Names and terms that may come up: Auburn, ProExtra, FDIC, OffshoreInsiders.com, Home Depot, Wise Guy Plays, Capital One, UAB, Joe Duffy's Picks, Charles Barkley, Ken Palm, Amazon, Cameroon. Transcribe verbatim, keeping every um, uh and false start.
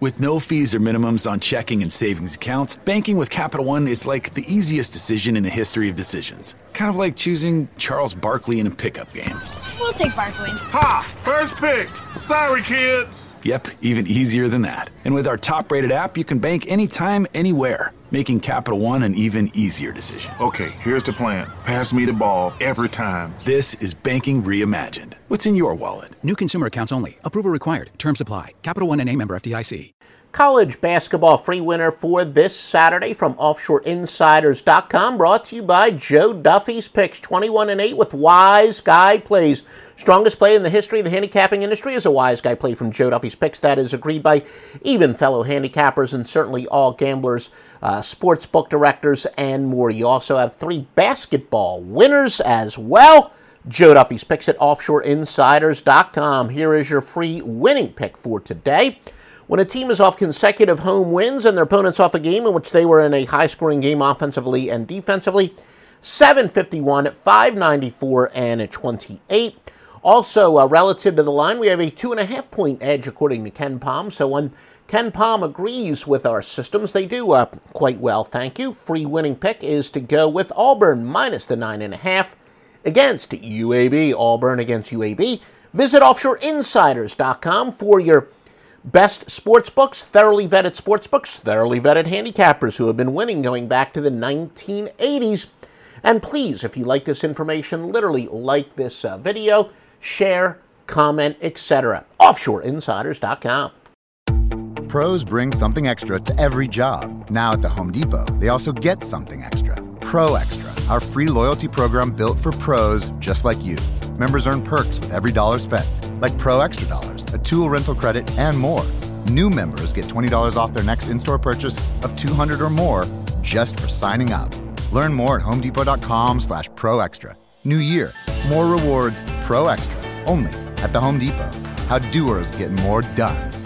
With no fees or minimums on checking and savings accounts, banking with Capital One is like the easiest decision in the history of decisions. Kind of like choosing Charles Barkley in a pickup game. We'll take Barkley. Ha! First pick! Sorry, kids! Yep, even easier than that. And with our top-rated app, you can bank anytime, anywhere, making Capital One an even easier decision. Okay, here's the plan. Pass me the ball every time. This is banking reimagined. What's in your wallet? New consumer accounts only. Approval required. Terms apply. Capital One N A member F D I C. College basketball free winner for this Saturday from Offshore Insiders dot com, brought to you by Joe Duffy's Picks, twenty-one and eight with Wise Guy Plays. Strongest play in the history of the handicapping industry is a Wise Guy Play from Joe Duffy's Picks that is agreed by even fellow handicappers and certainly all gamblers, uh, sports book directors, and more. You also have three basketball winners as well. Joe Duffy's Picks at Offshore Insiders dot com. Here is your free winning pick for today. When a team is off consecutive home wins and their opponent's off a game in which they were in a high-scoring game offensively and defensively, seven fifty-one, five ninety-four, and twenty-eight. Also, uh, relative to the line, we have a two and a half point edge according to Ken Palm. So when Ken Palm agrees with our systems, they do uh, quite well, thank you. Free winning pick is to go with Auburn minus the nine and a half against U A B. Auburn against U A B. Visit Offshore Insiders dot com for your best sportsbooks, thoroughly vetted sportsbooks, thoroughly vetted handicappers who have been winning going back to the nineteen eighties. And please, if you like this information, literally like this uh, video, share, comment, et cetera. Offshore Insiders dot com. Pros bring something extra to every job. Now at the Home Depot, they also get something extra. ProExtra, our free loyalty program built for pros just like you. Members earn perks with every dollar spent, like ProExtra dollars, a tool rental credit, and more. New members get twenty dollars off their next in-store purchase of two hundred dollars or more just for signing up. Learn more at home depot dot com slash pro extra. New year, more rewards, ProExtra, only at the Home Depot. How doers get more done.